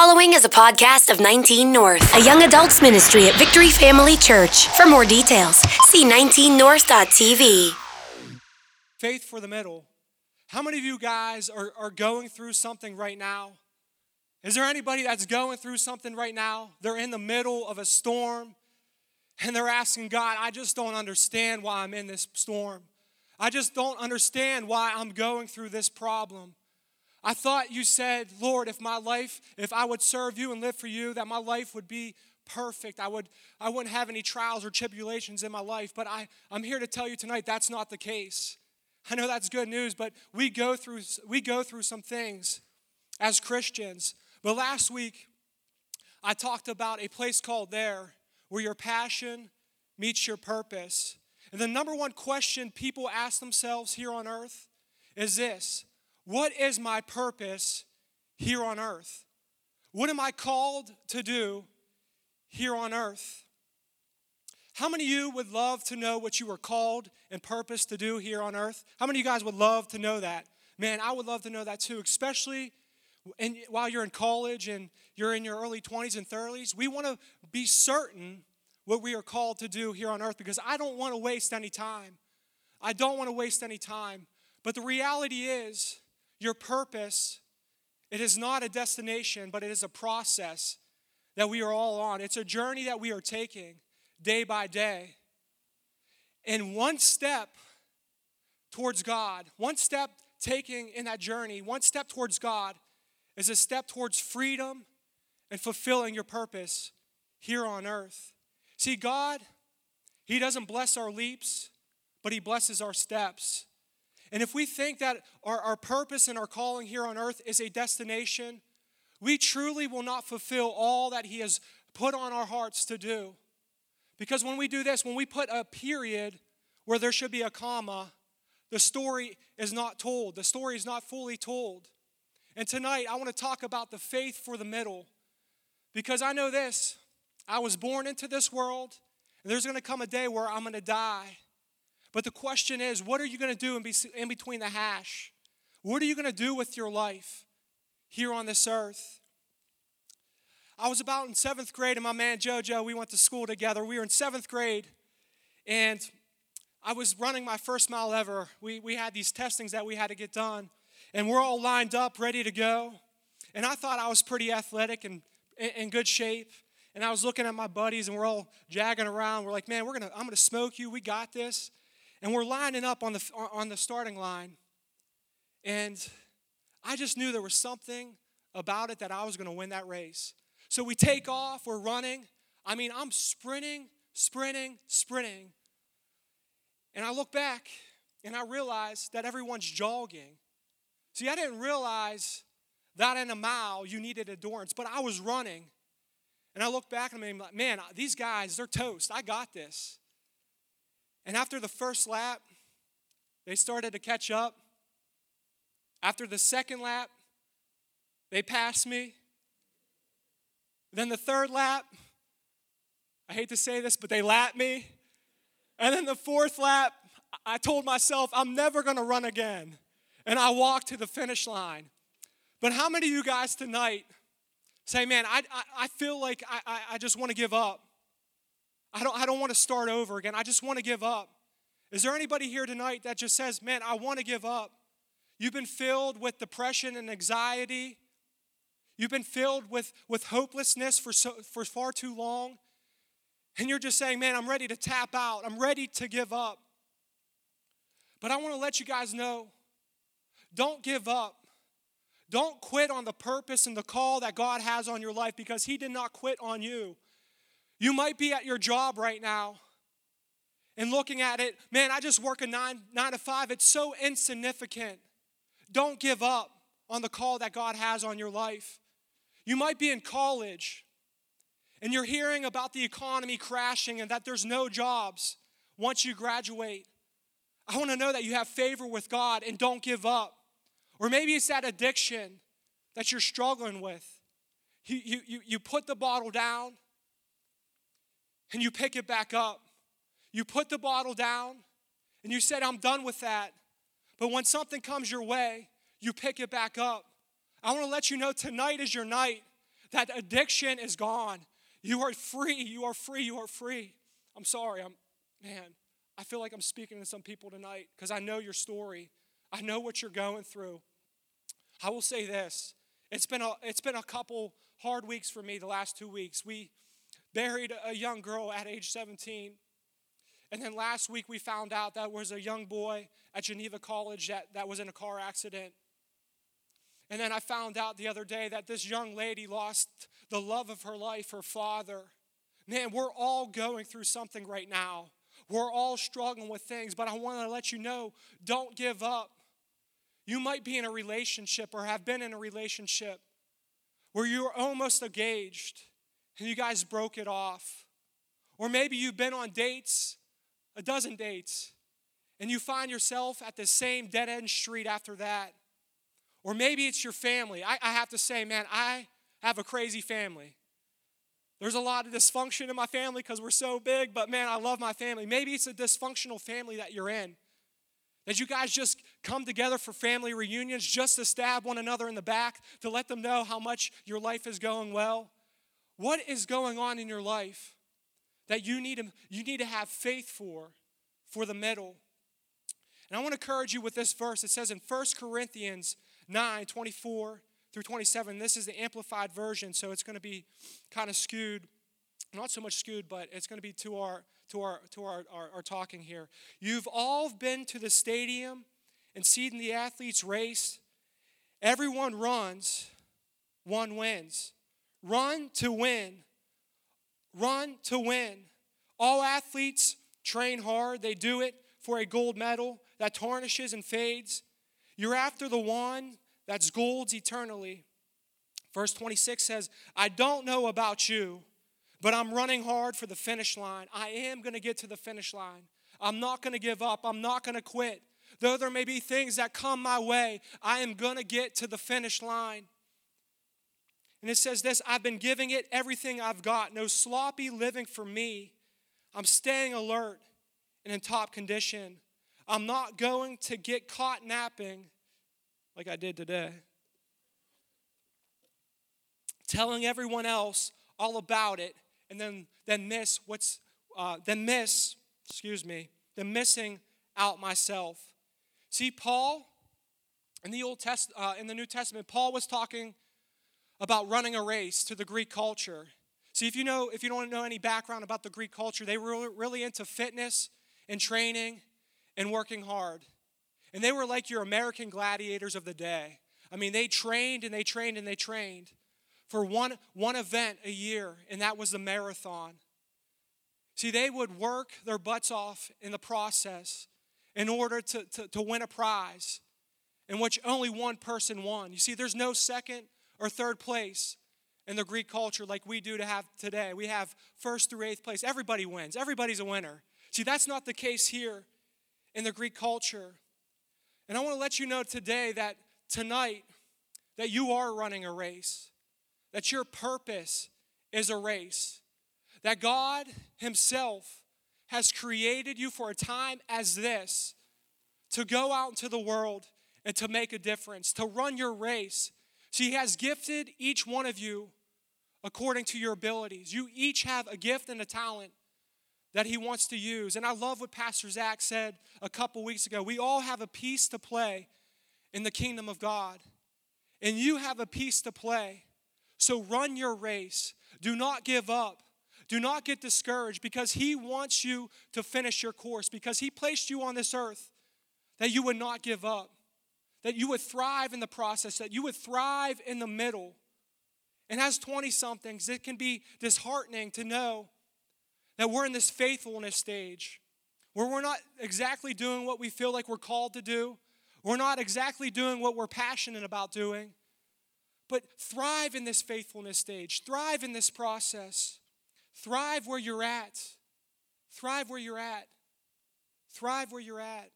following is a podcast of 19 North, a young adults ministry at Victory Family Church. For more details, see 19north.tv. Faith for the middle. How many of you guys are going through something right now? Is there anybody that's going through something right now? They're in the middle of a storm, and they're asking God, I just don't understand why I'm in this storm. I just don't understand why I'm going through this problem. I thought you said, Lord, if I would serve you and live for you, that my life would be perfect. I wouldn't have any trials or tribulations in my life. But I'm here to tell you tonight, that's not the case. I know that's good news, but we go through some things as Christians. But last week, I talked about a place called There, where your passion meets your purpose. And the number one question people ask themselves here on earth is this: what is my purpose here on earth? What am I called to do here on earth? How many of you would love to know what you were called and purpose to do here on earth? How many of you guys would love to know that? Man, I would love to know that too, especially while you're in college and you're in your early 20s and 30s. We want to be certain what we are called to do here on earth, because I don't want to waste any time. I don't want to waste any time. But the reality is, your purpose, it is not a destination, but it is a process that we are all on. It's a journey that we are taking day by day. And one step towards God, one step taking in that journey, one step towards God is a step towards freedom and fulfilling your purpose here on earth. See, God, He doesn't bless our leaps, but He blesses our steps. And if we think that our purpose and our calling here on earth is a destination, we truly will not fulfill all that He has put on our hearts to do. Because when we do this, when we put a period where there should be a comma, the story is not told. The story is not fully told. And tonight, I want to talk about the faith for the middle. Because I know this, I was born into this world, and there's going to come a day where I'm going to die. But the question is, what are you going to do in between the hash? What are you going to do with your life here on this earth? I was about in 7th grade, and my man JoJo, we went to school together. We were in 7th grade, and I was running my first mile ever. We had these testings that we had to get done, and we're all lined up, ready to go. And I thought I was pretty athletic and in good shape. And I was looking at my buddies, and we're all jagging around. We're like, man, I'm going to smoke you. We got this. And we're lining up on the starting line. And I just knew there was something about it that I was going to win that race. So we take off. We're running. I mean, I'm sprinting. And I look back, and I realize that everyone's jogging. See, I didn't realize that in a mile you needed endurance, but I was running. And I look back, and I'm like, man, these guys, they're toast. I got this. And after the first lap, they started to catch up. After the second lap, they passed me. Then the third lap, I hate to say this, but they lapped me. And then the fourth lap, I told myself, I'm never going to run again. And I walked to the finish line. But how many of you guys tonight say, man, I feel like I just want to give up. I don't want to start over again. I just want to give up. Is there anybody here tonight that just says, man, I want to give up? You've been filled with depression and anxiety. You've been filled with hopelessness for far too long. And you're just saying, man, I'm ready to tap out. I'm ready to give up. But I want to let you guys know, don't give up. Don't quit on the purpose and the call that God has on your life, because He did not quit on you. You might be at your job right now and looking at it, man, I just work a 9 to 5. It's so insignificant. Don't give up on the call that God has on your life. You might be in college and you're hearing about the economy crashing and that there's no jobs once you graduate. I want to know that you have favor with God and don't give up. Or maybe it's that addiction that you're struggling with. You put the bottle down and you pick it back up. You put the bottle down, and you said, I'm done with that. But when something comes your way, you pick it back up. I want to let you know tonight is your night. That addiction is gone. You are free. You are free. You are free. I'm sorry. I feel like I'm speaking to some people tonight because I know your story. I know what you're going through. I will say this. It's been a couple hard weeks for me the last 2 weeks. We buried a young girl at age 17. And then last week we found out that was a young boy at Geneva College that was in a car accident. And then I found out the other day that this young lady lost the love of her life, her father. Man, we're all going through something right now. We're all struggling with things, but I want to let you know, don't give up. You might be in a relationship or have been in a relationship where you're almost engaged and you guys broke it off. Or maybe you've been on dates, a dozen dates, and you find yourself at the same dead-end street after that. Or maybe it's your family. I have to say, man, I have a crazy family. There's a lot of dysfunction in my family because we're so big, but man, I love my family. Maybe it's a dysfunctional family that you're in, that you guys just come together for family reunions just to stab one another in the back to let them know how much your life is going well. What is going on in your life that you need to have faith for the middle? And I want to encourage you with this verse. It says in 1 Corinthians 9:24 through 27. This is the amplified version, so it's going to be kind of skewed. Not so much skewed, but it's going to be to our talking here. You've all been to the stadium and seen the athletes race. Everyone runs, one wins. Run to win. Run to win. All athletes train hard. They do it for a gold medal that tarnishes and fades. You're after the one that's gold eternally. Verse 26 says, I don't know about you, but I'm running hard for the finish line. I am going to get to the finish line. I'm not going to give up. I'm not going to quit. Though there may be things that come my way, I am going to get to the finish line. And it says this, I've been giving it everything I've got. No sloppy living for me. I'm staying alert and in top condition. I'm not going to get caught napping like I did today. Telling everyone else all about it and then missing out myself. See, Paul in the New Testament, Paul was talking about running a race to the Greek culture. See, if you don't know any background about the Greek culture, they were really into fitness and training and working hard. And they were like your American gladiators of the day. I mean, they trained and they trained and they trained for one event a year, and that was the marathon. See, they would work their butts off in the process in order to win a prize in which only one person won. You see, there's no second or third place in the Greek culture like we do to have today. We have first through eighth place. Everybody wins. Everybody's a winner. See, that's not the case here in the Greek culture. And I want to let you know today that tonight that you are running a race, that your purpose is a race, that God himself has created you for a time as this to go out into the world and to make a difference, to run your race. So he has gifted each one of you according to your abilities. You each have a gift and a talent that he wants to use. And I love what Pastor Zach said a couple weeks ago. We all have a piece to play in the kingdom of God. And you have a piece to play. So run your race. Do not give up. Do not get discouraged because he wants you to finish your course. Because he placed you on this earth that you would not give up. That you would thrive in the process. That you would thrive in the middle. And as 20-somethings, it can be disheartening to know that we're in this faithfulness stage where we're not exactly doing what we feel like we're called to do. We're not exactly doing what we're passionate about doing. But thrive in this faithfulness stage. Thrive in this process. Thrive where you're at. Thrive where you're at. Thrive where you're at.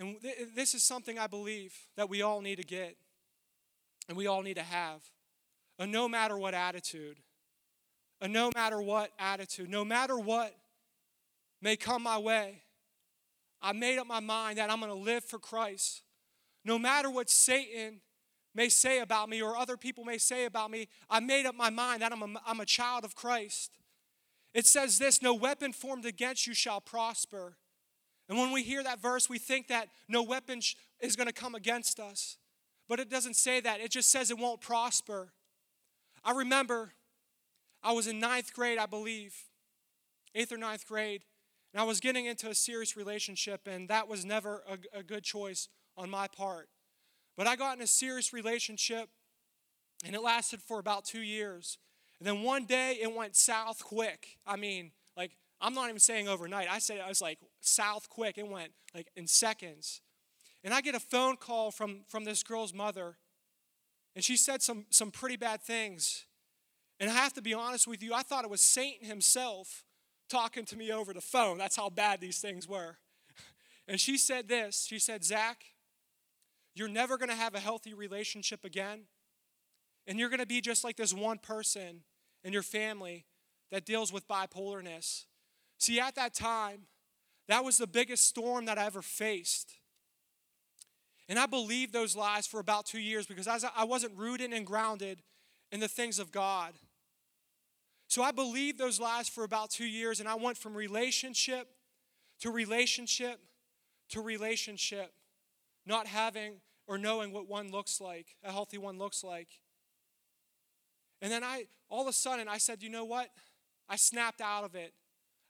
And this is something I believe that we all need to get and we all need to have. A no matter what attitude. A no matter what attitude. No matter what may come my way, I made up my mind that I'm going to live for Christ. No matter what Satan may say about me or other people may say about me, I made up my mind that I'm a child of Christ. It says this, no weapon formed against you shall prosper. And when we hear that verse, we think that no weapon is going to come against us. But it doesn't say that. It just says it won't prosper. I remember I was in 9th grade, I believe, 8th or 9th grade, and I was getting into a serious relationship, and that was never a good choice on my part. But I got in a serious relationship, and it lasted for about 2 years. And then one day, it went south quick. I mean, like, I'm not even saying overnight. I was like, south quick. It went, like, in seconds. And I get a phone call from this girl's mother, and she said some pretty bad things. And I have to be honest with you, I thought it was Satan himself talking to me over the phone. That's how bad these things were. And she said this. She said, Zach, you're never going to have a healthy relationship again. And you're going to be just like this one person in your family that deals with bipolarness. See, at that time, that was the biggest storm that I ever faced. And I believed those lies for about 2 years because I wasn't rooted and grounded in the things of God. So I believed those lies for about 2 years, and I went from relationship to relationship to relationship, not having or knowing what one looks like, a healthy one looks like. And then all of a sudden, I said, you know what? I snapped out of it.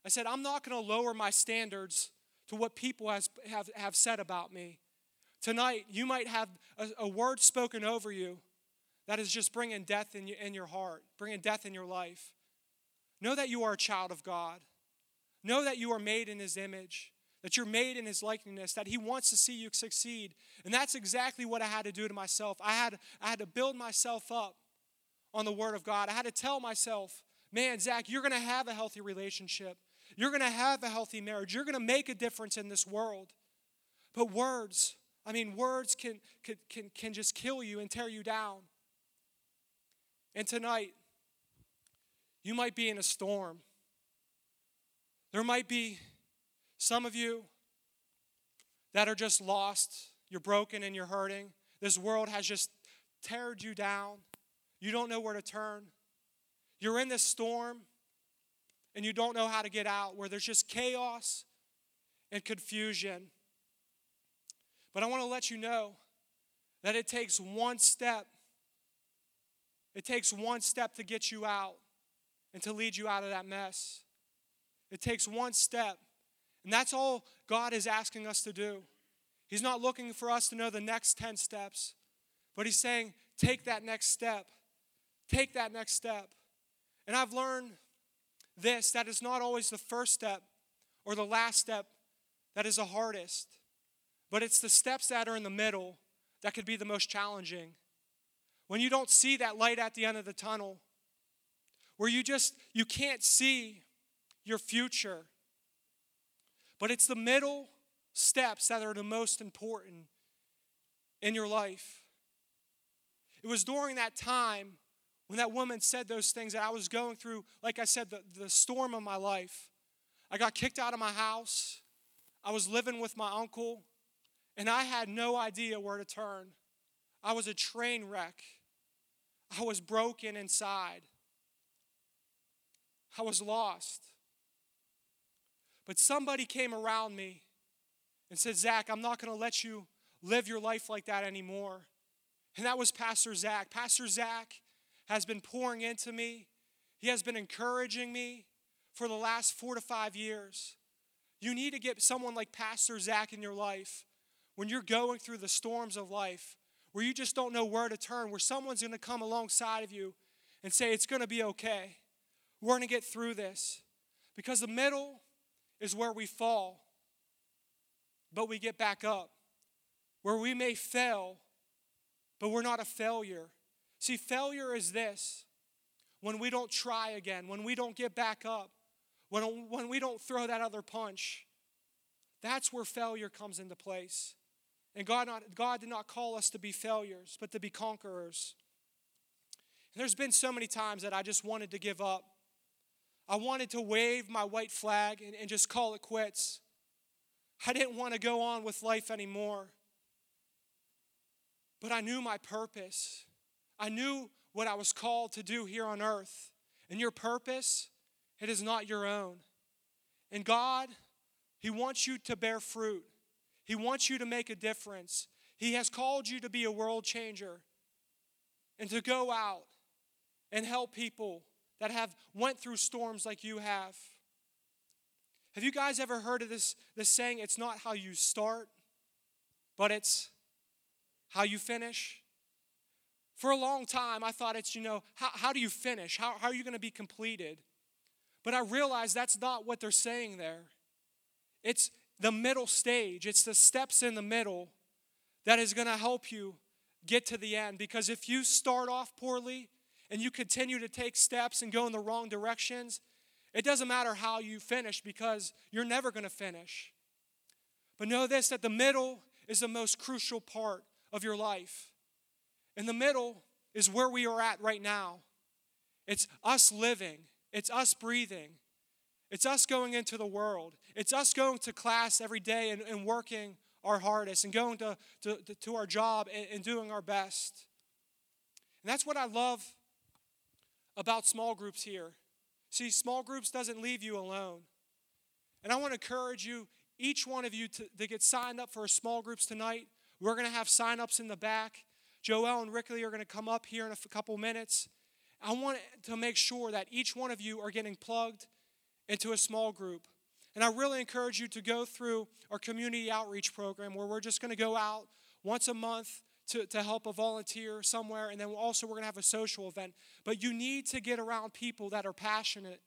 I said, I'm not going to lower my standards to what people have said about me. Tonight, you might have a word spoken over you that is just bringing death in your heart, bringing death in your life. Know that you are a child of God. Know that you are made in His image, that you're made in His likeness, that He wants to see you succeed. And that's exactly what I had to do to myself. I had to build myself up on the Word of God. I had to tell myself, man, Zach, you're going to have a healthy relationship. You're going to have a healthy marriage. You're going to make a difference in this world. But words can just kill you and tear you down. And tonight, you might be in a storm. There might be some of you that are just lost. You're broken and you're hurting. This world has just teared you down. You don't know where to turn. You're in this storm, and you don't know how to get out, where there's just chaos and confusion. But I want to let you know that it takes one step. It takes one step to get you out and to lead you out of that mess. It takes one step. And that's all God is asking us to do. He's not looking for us to know the next 10 steps. But He's saying, take that next step. Take that next step. And I've learned this, that it's not always the first step or the last step that is the hardest. But it's the steps that are in the middle that could be the most challenging. When you don't see that light at the end of the tunnel, where you can't see your future. But it's the middle steps that are the most important in your life. It was during that time when that woman said those things that I was going through, like I said, the storm of my life. I got kicked out of my house. I was living with my uncle, and I had no idea where to turn. I was a train wreck. I was broken inside. I was lost. But somebody came around me and said, Zach, I'm not going to let you live your life like that anymore. And that was Pastor Zach. Pastor Zach has been pouring into me. He has been encouraging me for the last 4 to 5 years. You need to get someone like Pastor Zach in your life when you're going through the storms of life, where you just don't know where to turn, where someone's going to come alongside of you and say, it's going to be okay. We're going to get through this. Because the middle is where we fall, but we get back up. Where we may fail, but we're not a failure. See, failure is this: when we don't try again, when we don't get back up, when we don't throw that other punch, that's where failure comes into place. And God did not call us to be failures, but to be conquerors. And there's been so many times that I just wanted to give up. I wanted to wave my white flag and just call it quits. I didn't want to go on with life anymore. But I knew my purpose. I knew what I was called to do here on earth. And your purpose, it is not your own. And God, He wants you to bear fruit. He wants you to make a difference. He has called you to be a world changer and to go out and help people that have went through storms like you have. Have you guys ever heard of this saying, it's not how you start, but it's how you finish? For a long time, I thought it's, how do you finish? How are you going to be completed? But I realized that's not what they're saying there. It's the middle stage. It's the steps in the middle that is going to help you get to the end. Because if you start off poorly and you continue to take steps and go in the wrong directions, it doesn't matter how you finish because you're never going to finish. But know this, that the middle is the most crucial part of your life. And the middle is where we are at right now. It's us living. It's us breathing. It's us going into the world. It's us going to class every day and working our hardest and going to our job and doing our best. And that's what I love about small groups here. See, small groups doesn't leave you alone. And I want to encourage you, each one of you, to get signed up for small groups tonight. We're going to have sign-ups in the back. Joelle and Rickley are going to come up here in a couple minutes. I want to make sure that each one of you are getting plugged into a small group. And I really encourage you to go through our community outreach program where we're just going to go out once a month to help a volunteer somewhere. And then also we're going to have a social event. But you need to get around people that are passionate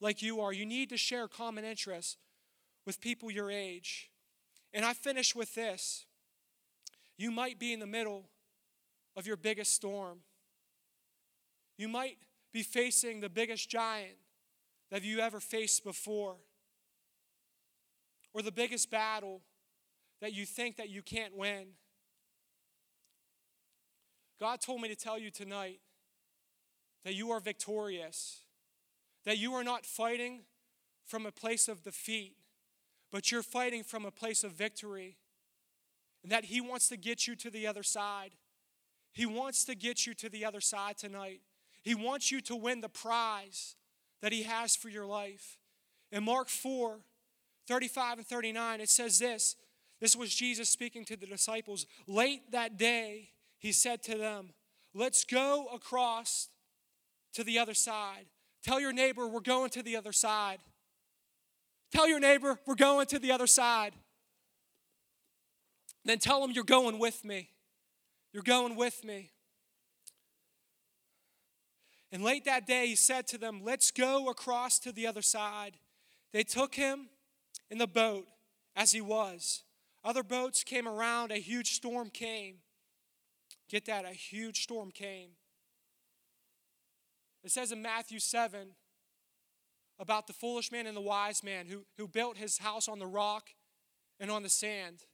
like you are. You need to share common interests with people your age. And I finish with this. You might be in the middle of your biggest storm. You might be facing the biggest giant that you ever faced before, or the biggest battle that you think that you can't win. God told me to tell you tonight that you are victorious, that you are not fighting from a place of defeat, but you're fighting from a place of victory, and that He wants to get you to the other side. He wants to get you to the other side tonight. He wants you to win the prize that He has for your life. In Mark 4:35 and 39, it says this. This was Jesus speaking to the disciples. Late that day, He said to them, let's go across to the other side. Tell your neighbor, we're going to the other side. Tell your neighbor, we're going to the other side. Then tell them, you're going with me. You're going with me. And late that day, He said to them, let's go across to the other side. They took Him in the boat as He was. Other boats came around. A huge storm came. Get that, a huge storm came. It says in Matthew 7 about the foolish man and the wise man who built his house on the rock and on the sand.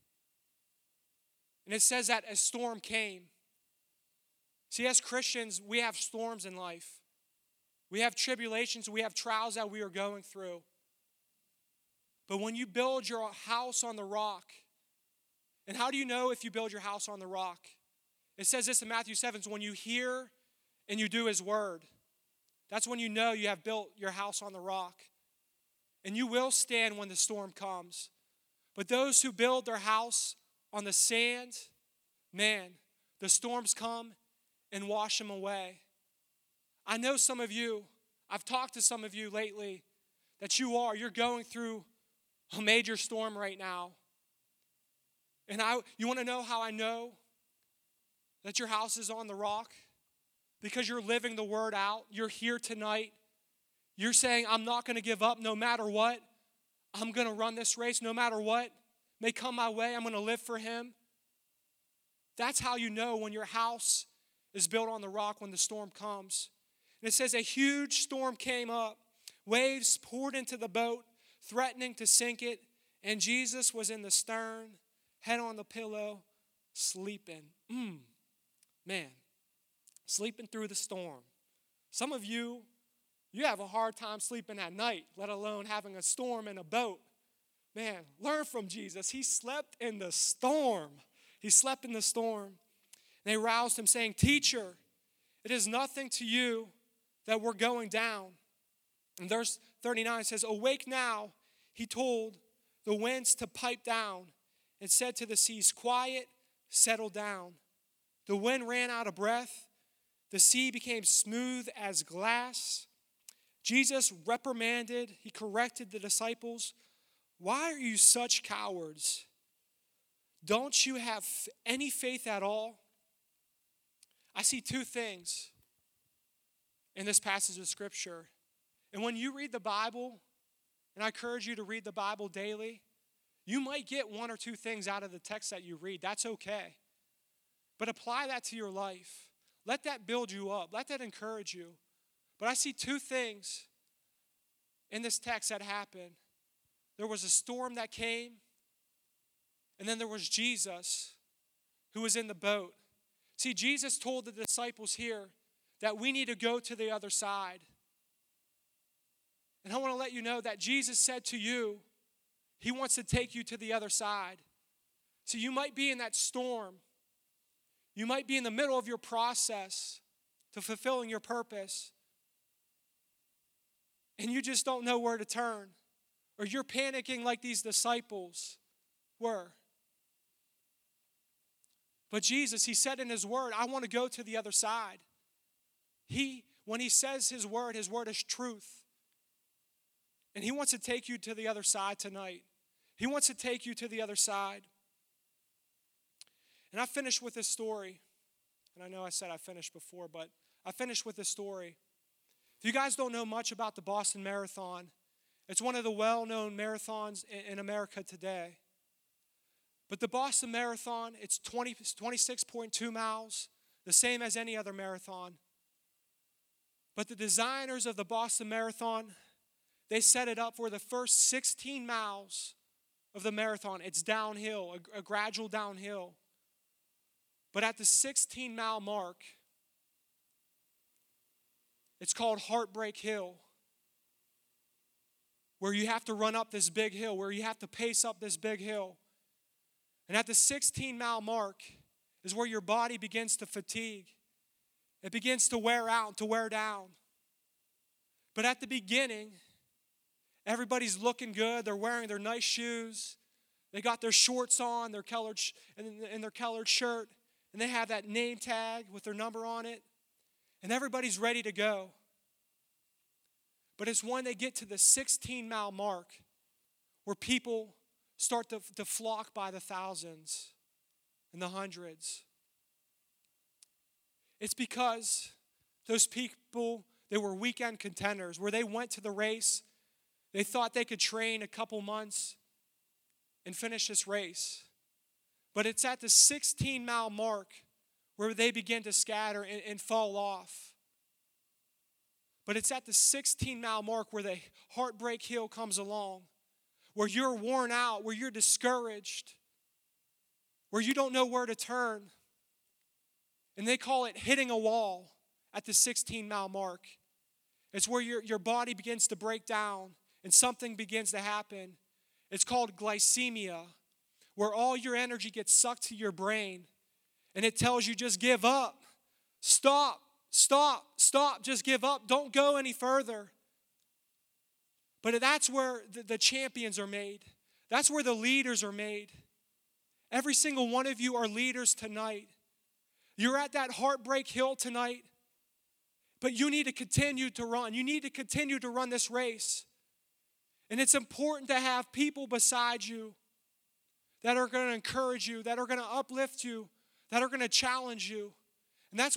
And it says that a storm came. See, as Christians, we have storms in life. We have tribulations. We have trials that we are going through. But when you build your house on the rock, and how do you know if you build your house on the rock? It says this in Matthew 7, when you hear and you do His word, that's when you know you have built your house on the rock. And you will stand when the storm comes. But those who build their house on the sand, man, the storms come and wash them away. I know some of you, I've talked to some of you lately, that you're going through a major storm right now. And you want to know how I know that your house is on the rock? Because you're living the word out. You're here tonight. You're saying, I'm not going to give up no matter what. I'm going to run this race no matter what may come my way. I'm going to live for Him. That's how you know when your house is built on the rock when the storm comes. And it says a huge storm came up. Waves poured into the boat, threatening to sink it. And Jesus was in the stern, head on the pillow, sleeping. Man, sleeping through the storm. Some of you have a hard time sleeping at night, let alone having a storm in a boat. Man, learn from Jesus. He slept in the storm. He slept in the storm. And they roused him, saying, "Teacher, it is nothing to you that we're going down." And verse 39 says, "Awake now," he told the winds to pipe down, and said to the seas, "Quiet, settle down." The wind ran out of breath. The sea became smooth as glass. Jesus reprimanded, he corrected the disciples. "Why are you such cowards? Don't you have any faith at all?" I see two things in this passage of Scripture. And when you read the Bible, and I encourage you to read the Bible daily, you might get one or two things out of the text that you read. That's okay. But apply that to your life. Let that build you up. Let that encourage you. But I see two things in this text that happen. There was a storm that came, and then there was Jesus who was in the boat. See, Jesus told the disciples here that we need to go to the other side. And I want to let you know that Jesus said to you, he wants to take you to the other side. So you might be in that storm. You might be in the middle of your process to fulfilling your purpose. And you just don't know where to turn. Or you're panicking like these disciples were. But Jesus, he said in his word, "I want to go to the other side." When he says his word is truth. And he wants to take you to the other side tonight. He wants to take you to the other side. And I finished with this story. And I know I said I finished before, but I finished with this story. If you guys don't know much about the Boston Marathon, it's one of the well-known marathons in America today. But the Boston Marathon, it's 26.2 miles, the same as any other marathon. But the designers of the Boston Marathon, they set it up for the first 16 miles of the marathon. It's downhill, a gradual downhill. But at the 16-mile mark, it's called Heartbreak Hill, where you have to run up this big hill, where you have to pace up this big hill. And at the 16-mile mark is where your body begins to fatigue. It begins to wear out, to wear down. But at the beginning, everybody's looking good. They're wearing their nice shoes. They got their shorts on, their colored shirt, and they have that name tag with their number on it. And everybody's ready to go. But it's when they get to the 16-mile mark where people start to flock by the thousands and the hundreds. It's because those people, they were weekend contenders, where they went to the race. They thought they could train a couple months and finish this race. But it's at the 16-mile mark where they begin to scatter and fall off. But it's at the 16-mile mark where the Heartbreak Hill comes along, where you're worn out, where you're discouraged, where you don't know where to turn. And they call it hitting a wall at the 16-mile mark. It's where your body begins to break down. And something begins to happen. It's called glycemia, where all your energy gets sucked to your brain. And it tells you, just give up. Stop, stop, stop. Just give up. Don't go any further. But that's where the champions are made. That's where the leaders are made. Every single one of you are leaders tonight. You're at that Heartbreak Hill tonight. But you need to continue to run. You need to continue to run this race. And it's important to have people beside you that are going to encourage you, that are going to uplift you, that are going to challenge you. And that's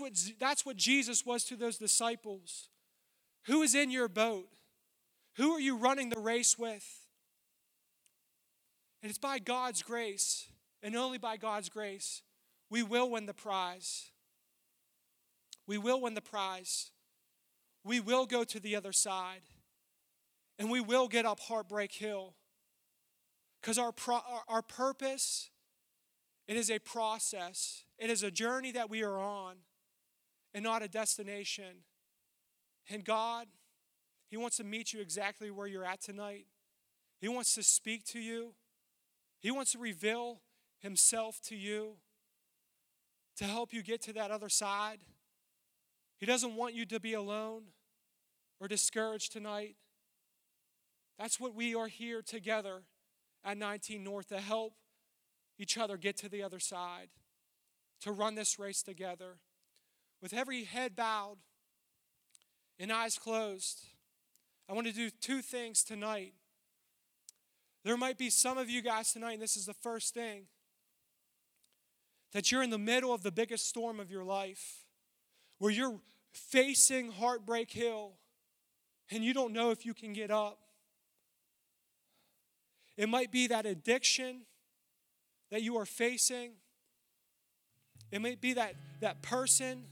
what Jesus was to those disciples. Who is in your boat? Who are you running the race with? And it's by God's grace, and only by God's grace, we will win the prize. We will win the prize. We will go to the other side. And we will get up Heartbreak Hill. Because our purpose, it is a process. It is a journey that we are on and not a destination. And God, he wants to meet you exactly where you're at tonight. He wants to speak to you. He wants to reveal himself to you. to help you get to that other side. He doesn't want you to be alone or discouraged tonight. That's what we are here together at 19 North to help each other get to the other side, to run this race together. With every head bowed and eyes closed, I want to do two things tonight. There might be some of you guys tonight, and this is the first thing, that you're in the middle of the biggest storm of your life, where you're facing Heartbreak Hill, and you don't know if you can get up. It might be that addiction that you are facing. It might be that person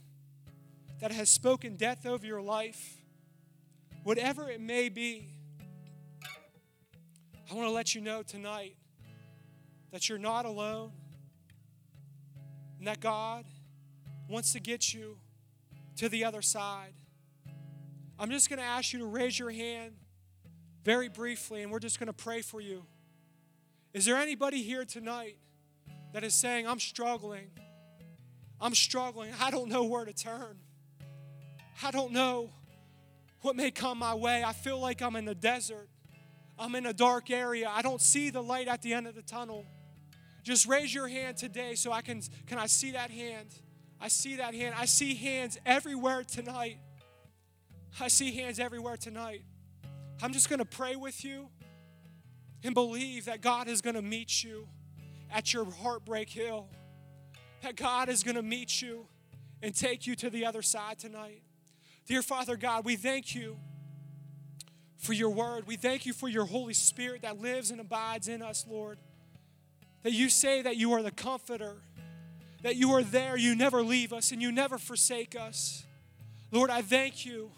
that has spoken death over your life. Whatever it may be, I want to let you know tonight that you're not alone and that God wants to get you to the other side. I'm just going to ask you to raise your hand very briefly, and we're just going to pray for you. Is there anybody here tonight that is saying, I'm struggling. I don't know where to turn. I don't know what may come my way. I feel like I'm in the desert. I'm in a dark area. I don't see the light at the end of the tunnel. Just raise your hand today so I can I see that hand? I see that hand. I see hands everywhere tonight. I see hands everywhere tonight. I'm just going to pray with you and believe that God is going to meet you at your Heartbreak Hill. That God is going to meet you and take you to the other side tonight. Dear Father God, we thank you for your word. We thank you for your Holy Spirit that lives and abides in us, Lord. That you say that you are the comforter, that you are there, you never leave us, and you never forsake us. Lord, I thank you.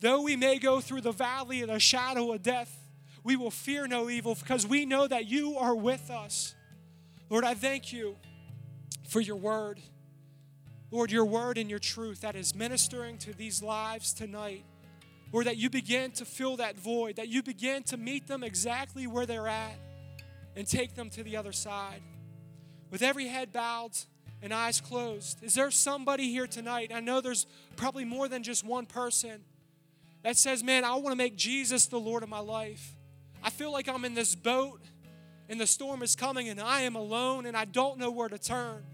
Though we may go through the valley of the shadow of death, we will fear no evil because we know that you are with us. Lord, I thank you for your word. Lord, your word and your truth that is ministering to these lives tonight. Lord, that you begin to fill that void, that you begin to meet them exactly where they're at and take them to the other side. With every head bowed and eyes closed, is there somebody here tonight? I know there's probably more than just one person that says, man, I want to make Jesus the Lord of my life. I feel like I'm in this boat and the storm is coming and I am alone and I don't know where to turn.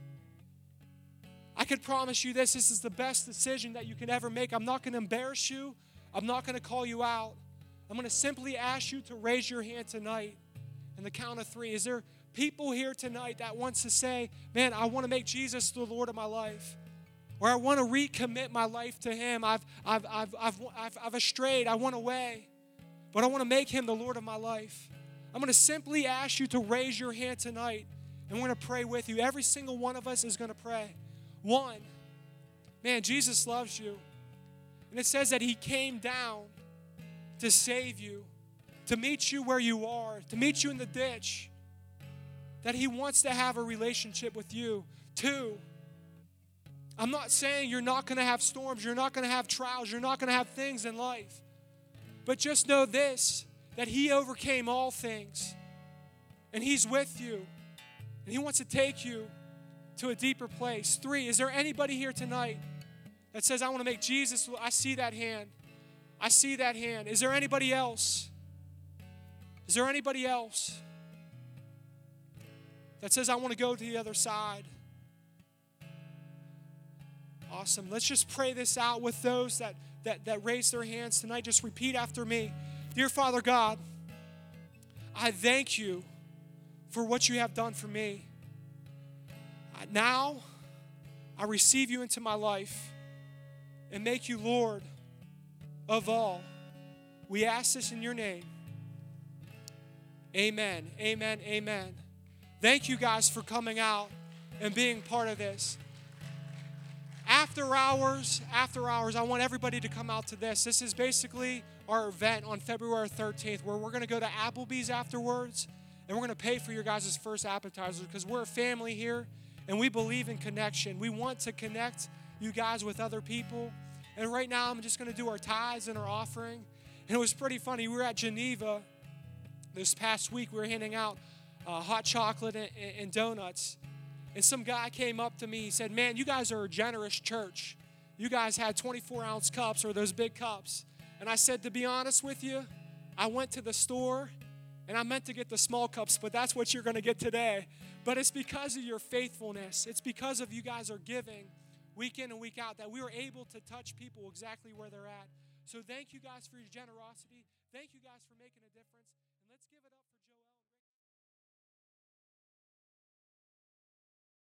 I could promise you this is the best decision that you can ever make. I'm not going to embarrass you. I'm not going to call you out. I'm going to simply ask you to raise your hand tonight in the count of three. Is there people here tonight that wants to say, man, I want to make Jesus the Lord of my life? Or I want to recommit my life to him. I've strayed. I went away. But I want to make him the Lord of my life. I'm going to simply ask you to raise your hand tonight. And we're going to pray with you. Every single one of us is going to pray. One, man, Jesus loves you. And it says that he came down to save you, to meet you where you are, to meet you in the ditch, that he wants to have a relationship with you. Two, I'm not saying you're not going to have storms, you're not going to have trials, you're not going to have things in life. But just know this, that he overcame all things. And he's with you. And he wants to take you to a deeper place. Three, is there anybody here tonight that says, I want to make Jesus, I see that hand. I see that hand. Is there anybody else? Is there anybody else that says, I want to go to the other side? Awesome. Let's just pray this out with those that raise their hands tonight. Just repeat after me. Dear Father God, I thank you for what you have done for me. Now, I receive you into my life and make you Lord of all. We ask this in your name. Amen, amen, amen. Thank you guys for coming out and being part of this. After hours, I want everybody to come out to this. This is basically our event on February 13th where we're going to go to Applebee's afterwards and we're going to pay for your guys' first appetizer because we're a family here and we believe in connection. We want to connect you guys with other people. And right now I'm just going to do our tithes and our offering. And it was pretty funny. We were at Geneva this past week. We were handing out hot chocolate and donuts. And some guy came up to me. He said, man, you guys are a generous church. You guys had 24-ounce cups or those big cups. And I said, to be honest with you, I went to the store, and I meant to get the small cups, but that's what you're going to get today. But it's because of your faithfulness. It's because of you guys are giving week in and week out that we were able to touch people exactly where they're at. So thank you guys for your generosity. Thank you guys for making a difference. And let's give it up.